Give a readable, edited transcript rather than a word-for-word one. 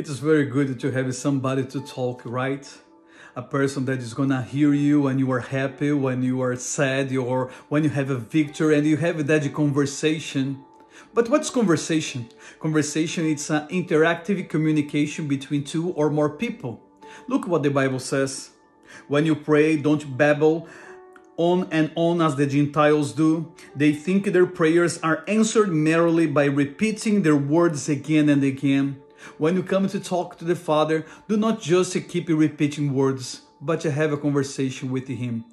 It is very good to have somebody to talk, right? A person that is gonna hear you when you are happy, when you are sad, or when you have a victory and you have that conversation. But what's conversation? Conversation is an interactive communication between two or more people. Look what the Bible says. When you pray, don't babble on and on as the Gentiles do. They think their prayers are answered merely by repeating their words again and again. When you come to talk to the Father, do not just keep repeating words, but have a conversation with Him.